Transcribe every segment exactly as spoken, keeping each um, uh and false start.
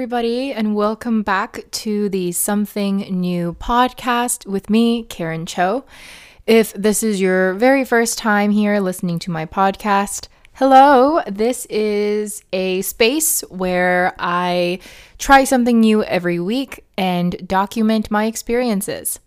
everybody, and welcome back to the Something New podcast with me, Karen Cho. If this is your very first time here listening to my podcast, hello! This is a space where I try something new every week and document my experiences.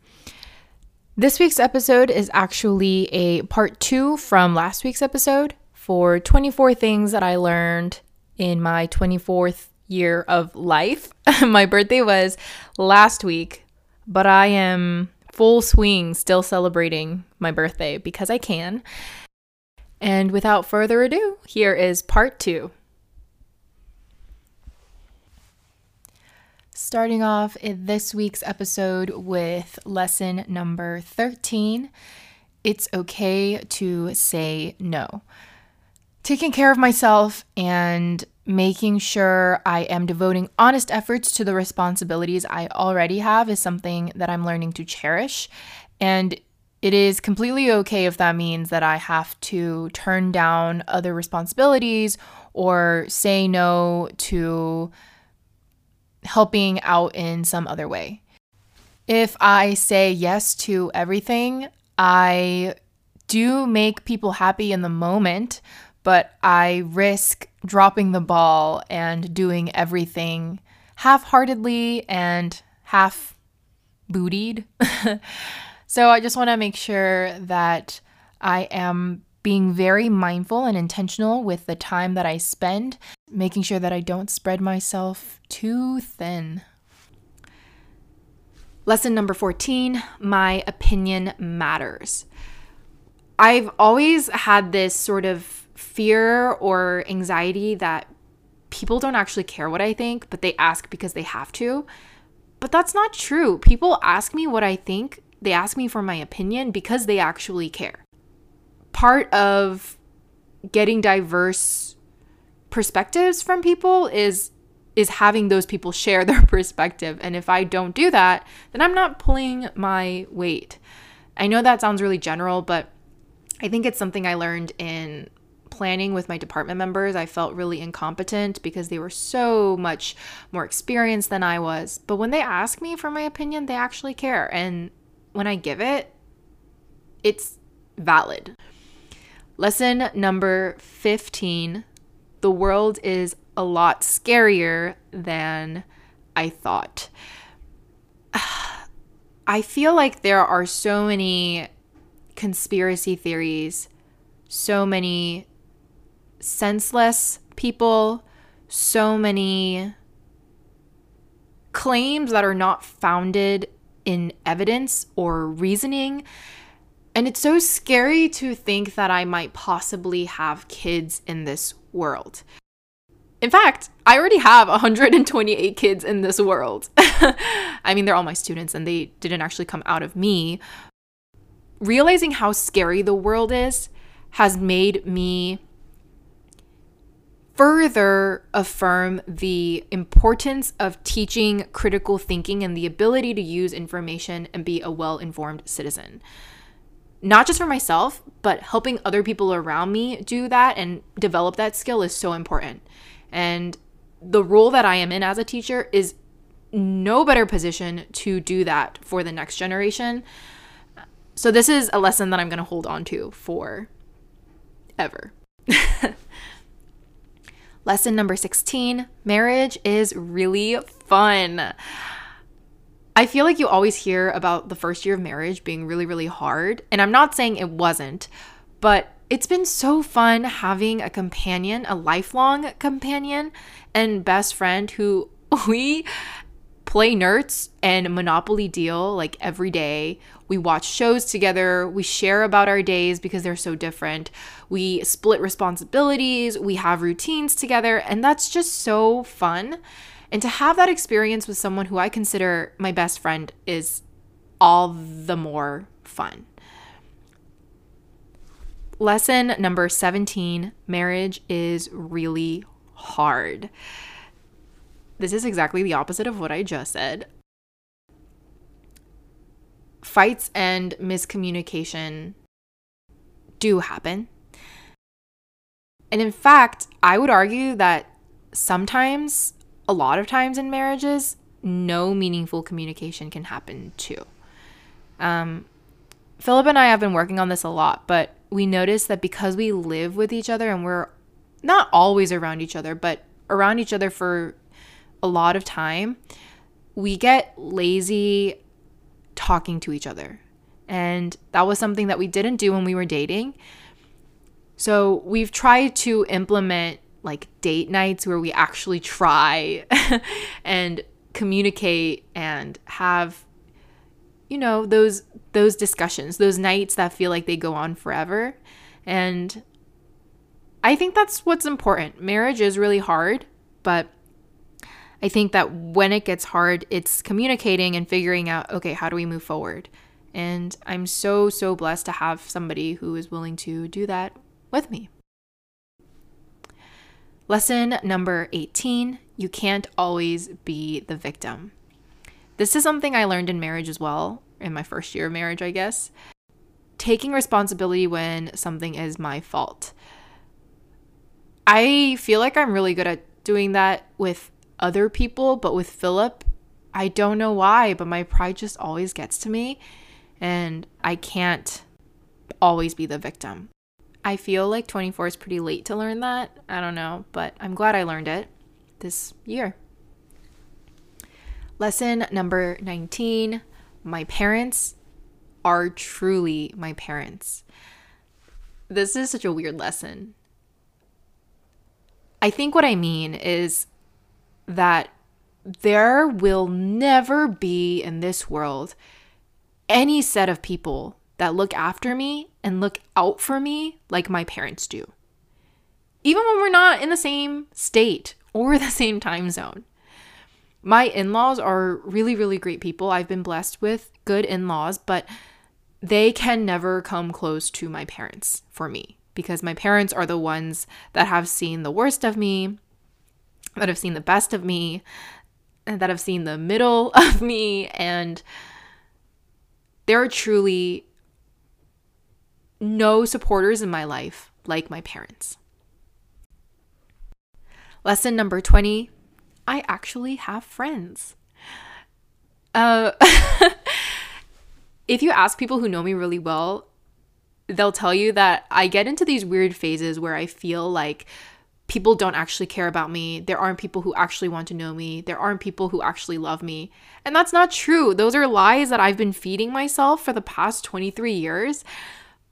This week's episode is actually a part two from last week's episode for twenty-four things that I learned in my twenty-fourth year of life. My birthday was last week, but I am full swing still celebrating my birthday because I can. And without further ado, here is part two. Starting off this week's episode with lesson number thirteen, it's okay to say no. Taking care of myself and making sure I am devoting honest efforts to the responsibilities I already have is something that I'm learning to cherish. And it is completely okay if that means that I have to turn down other responsibilities or say no to helping out in some other way. If I say yes to everything, I do make people happy in the moment, but I risk dropping the ball and doing everything half-heartedly and half-bootied. So I just want to make sure that I am being very mindful and intentional with the time that I spend, making sure that I don't spread myself too thin. Lesson number fourteen, my opinion matters. I've always had this sort of fear or anxiety that people don't actually care what I think, but they ask because they have to. But that's not true. People ask me what I think. They ask me for my opinion because they actually care. Part of getting diverse perspectives from people is is having those people share their perspective. And if I don't do that, then I'm not pulling my weight. I know that sounds really general, but I think it's something I learned in planning with my department members. I felt really incompetent because they were so much more experienced than I was. But when they ask me for my opinion, they actually care. And when I give it, it's valid. Lesson number fifteen, the world is a lot scarier than I thought. I feel like there are so many conspiracy theories, so many senseless people, so many claims that are not founded in evidence or reasoning. And it's so scary to think that I might possibly have kids in this world. In fact, I already have one hundred twenty-eight kids in this world. I mean, they're all my students and they didn't actually come out of me. Realizing how scary the world is has made me further affirm the importance of teaching critical thinking and the ability to use information and be a well-informed citizen. Not just for myself, but helping other people around me do that and develop that skill is so important. And the role that I am in as a teacher is no better position to do that for the next generation. So this is a lesson that I'm going to hold on to forever. Lesson number sixteen, marriage is really fun. I feel like you always hear about the first year of marriage being really, really hard. And I'm not saying it wasn't, but it's been so fun having a companion, a lifelong companion and best friend who we play nerds and Monopoly Deal like every day. We watch shows together. We share about our days because they're so different. We split responsibilities. We have routines together. And that's just so fun. And to have that experience with someone who I consider my best friend is all the more fun. Lesson number seventeen, marriage is really hard. This is exactly the opposite of what I just said. Fights and miscommunication do happen. And in fact, I would argue that sometimes a a lot of times in marriages, no meaningful communication can happen too. Um, Philip and I have been working on this a lot, but we noticed that because we live with each other and we're not always around each other, but around each other for a lot of time, we get lazy talking to each other. And that was something that we didn't do when we were dating. So we've tried to implement like date nights where we actually try and communicate and have, you know, those those discussions, those nights that feel like they go on forever. And I think that's what's important. Marriage is really hard, but I think that when it gets hard, it's communicating and figuring out, okay, how do we move forward? And I'm so, so blessed to have somebody who is willing to do that with me. Lesson number eighteen, you can't always be the victim. This is something I learned in marriage as well, in my first year of marriage, I guess. Taking responsibility when something is my fault. I feel like I'm really good at doing that with other people, but with Philip, I don't know why, but my pride just always gets to me, and I can't always be the victim. I feel like twenty-four is pretty late to learn that. I don't know, but I'm glad I learned it this year. Lesson number nineteen, my parents are truly my parents. This is such a weird lesson. I think what I mean is that there will never be in this world any set of people that look after me and look out for me like my parents do. Even when we're not in the same state or the same time zone. My in-laws are really, really great people. I've been blessed with good in-laws, but they can never come close to my parents for me because my parents are the ones that have seen the worst of me, that have seen the best of me, and that have seen the middle of me, and there are truly no supporters in my life like my parents. Lesson number twenty, I actually have friends. Uh, if you ask people who know me really well, they'll tell you that I get into these weird phases where I feel like people don't actually care about me. There aren't people who actually want to know me. There aren't people who actually love me. And that's not true. Those are lies that I've been feeding myself for the past twenty-three years.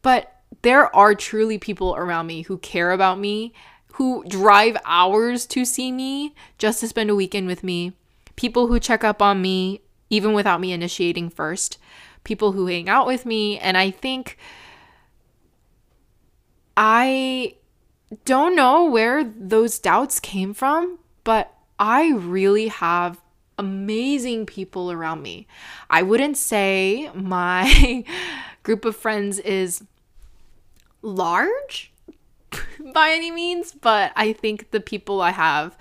But there are truly people around me who care about me, who drive hours to see me just to spend a weekend with me. People who check up on me even without me initiating first. People who hang out with me. And I think I... don't know where those doubts came from, but I really have amazing people around me. I wouldn't say my group of friends is large by any means, but I think the people I have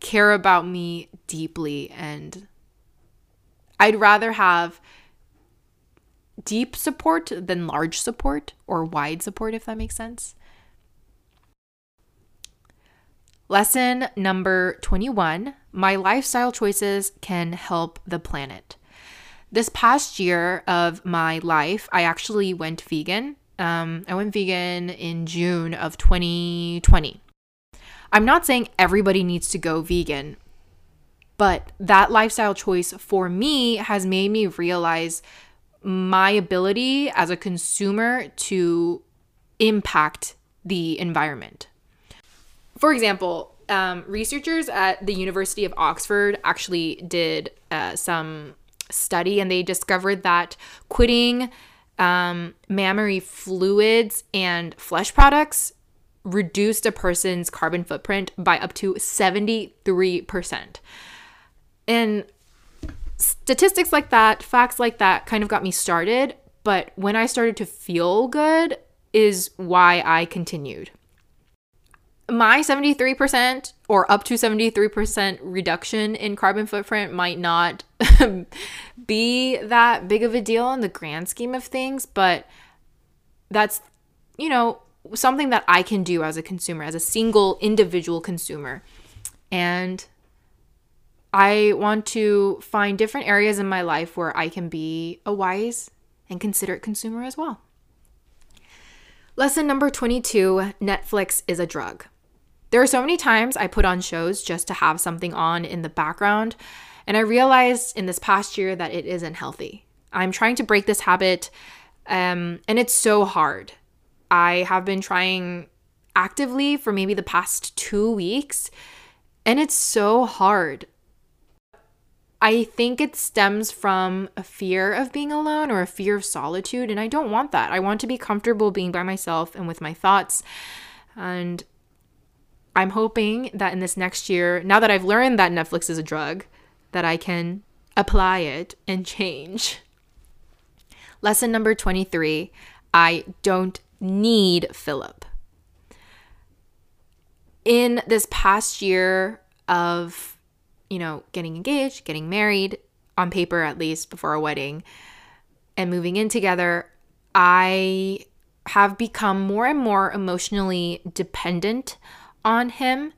care about me deeply, and I'd rather have deep support than large support or wide support, if that makes sense. Lesson number twenty-one, my lifestyle choices can help the planet. This past year of my life, I actually went vegan. Um, I went vegan in June of twenty twenty. I'm not saying everybody needs to go vegan, but that lifestyle choice for me has made me realize my ability as a consumer to impact the environment. For example, um, researchers at the University of Oxford actually did uh, some study, and they discovered that quitting um, mammary fluids and flesh products reduced a person's carbon footprint by up to seventy-three percent. And statistics like that, facts like that kind of got me started, but when I started to feel good is why I continued. My seventy-three percent or up to seventy-three percent reduction in carbon footprint might not be that big of a deal in the grand scheme of things, but that's, you know, something that I can do as a consumer, as a single individual consumer. And I want to find different areas in my life where I can be a wise and considerate consumer as well. Lesson number twenty-two, Netflix is a drug. There are so many times I put on shows just to have something on in the background, and I realized in this past year that it isn't healthy. I'm trying to break this habit, um, and it's so hard. I have been trying actively for maybe the past two weeks, and it's so hard. I think it stems from a fear of being alone or a fear of solitude, and I don't want that. I want to be comfortable being by myself and with my thoughts. And I'm hoping that in this next year, now that I've learned that Netflix is a drug, that I can apply it and change. Lesson number twenty-three, I don't need Philip. In this past year of you know, getting engaged, getting married, on paper at least, before a wedding, and moving in together, I have become more and more emotionally dependent on him.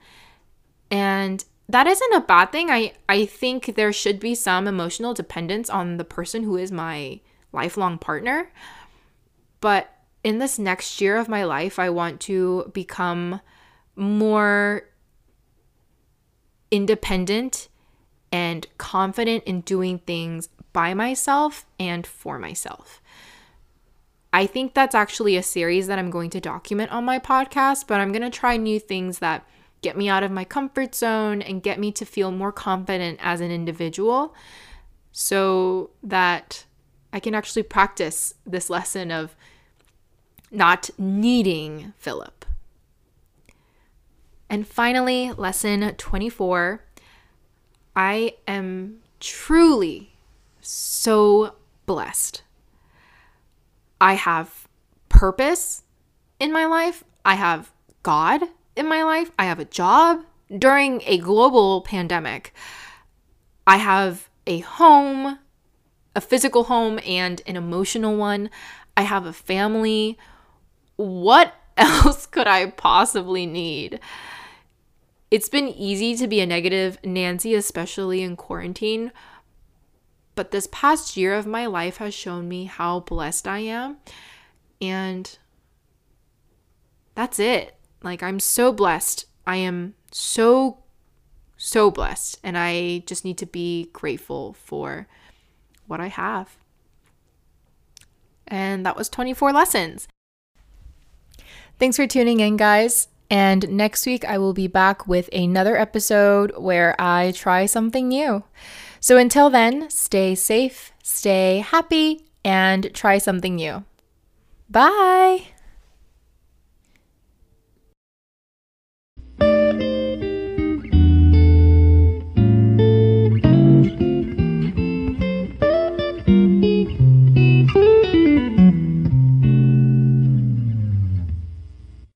And that isn't a bad thing. I, I think there should be some emotional dependence on the person who is my lifelong partner. But in this next year of my life, I want to become more independent and confident in doing things by myself and for myself. I think that's actually a series that I'm going to document on my podcast, but I'm going to try new things that get me out of my comfort zone and get me to feel more confident as an individual so that I can actually practice this lesson of not needing Philip. And finally, lesson twenty-four, I am truly so blessed. I have purpose in my life. I have God in my life. I have a job during a global pandemic. I have a home, a physical home and an emotional one. I have a family. What else could I possibly need? It's been easy to be a negative Nancy, especially in quarantine, but this past year of my life has shown me how blessed I am, and that's it. Like, I'm so blessed. I am so, so blessed, and I just need to be grateful for what I have. And that was twenty-four lessons. Thanks for tuning in, guys. And next week, I will be back with another episode where I try something new. So until then, stay safe, stay happy, and try something new. Bye.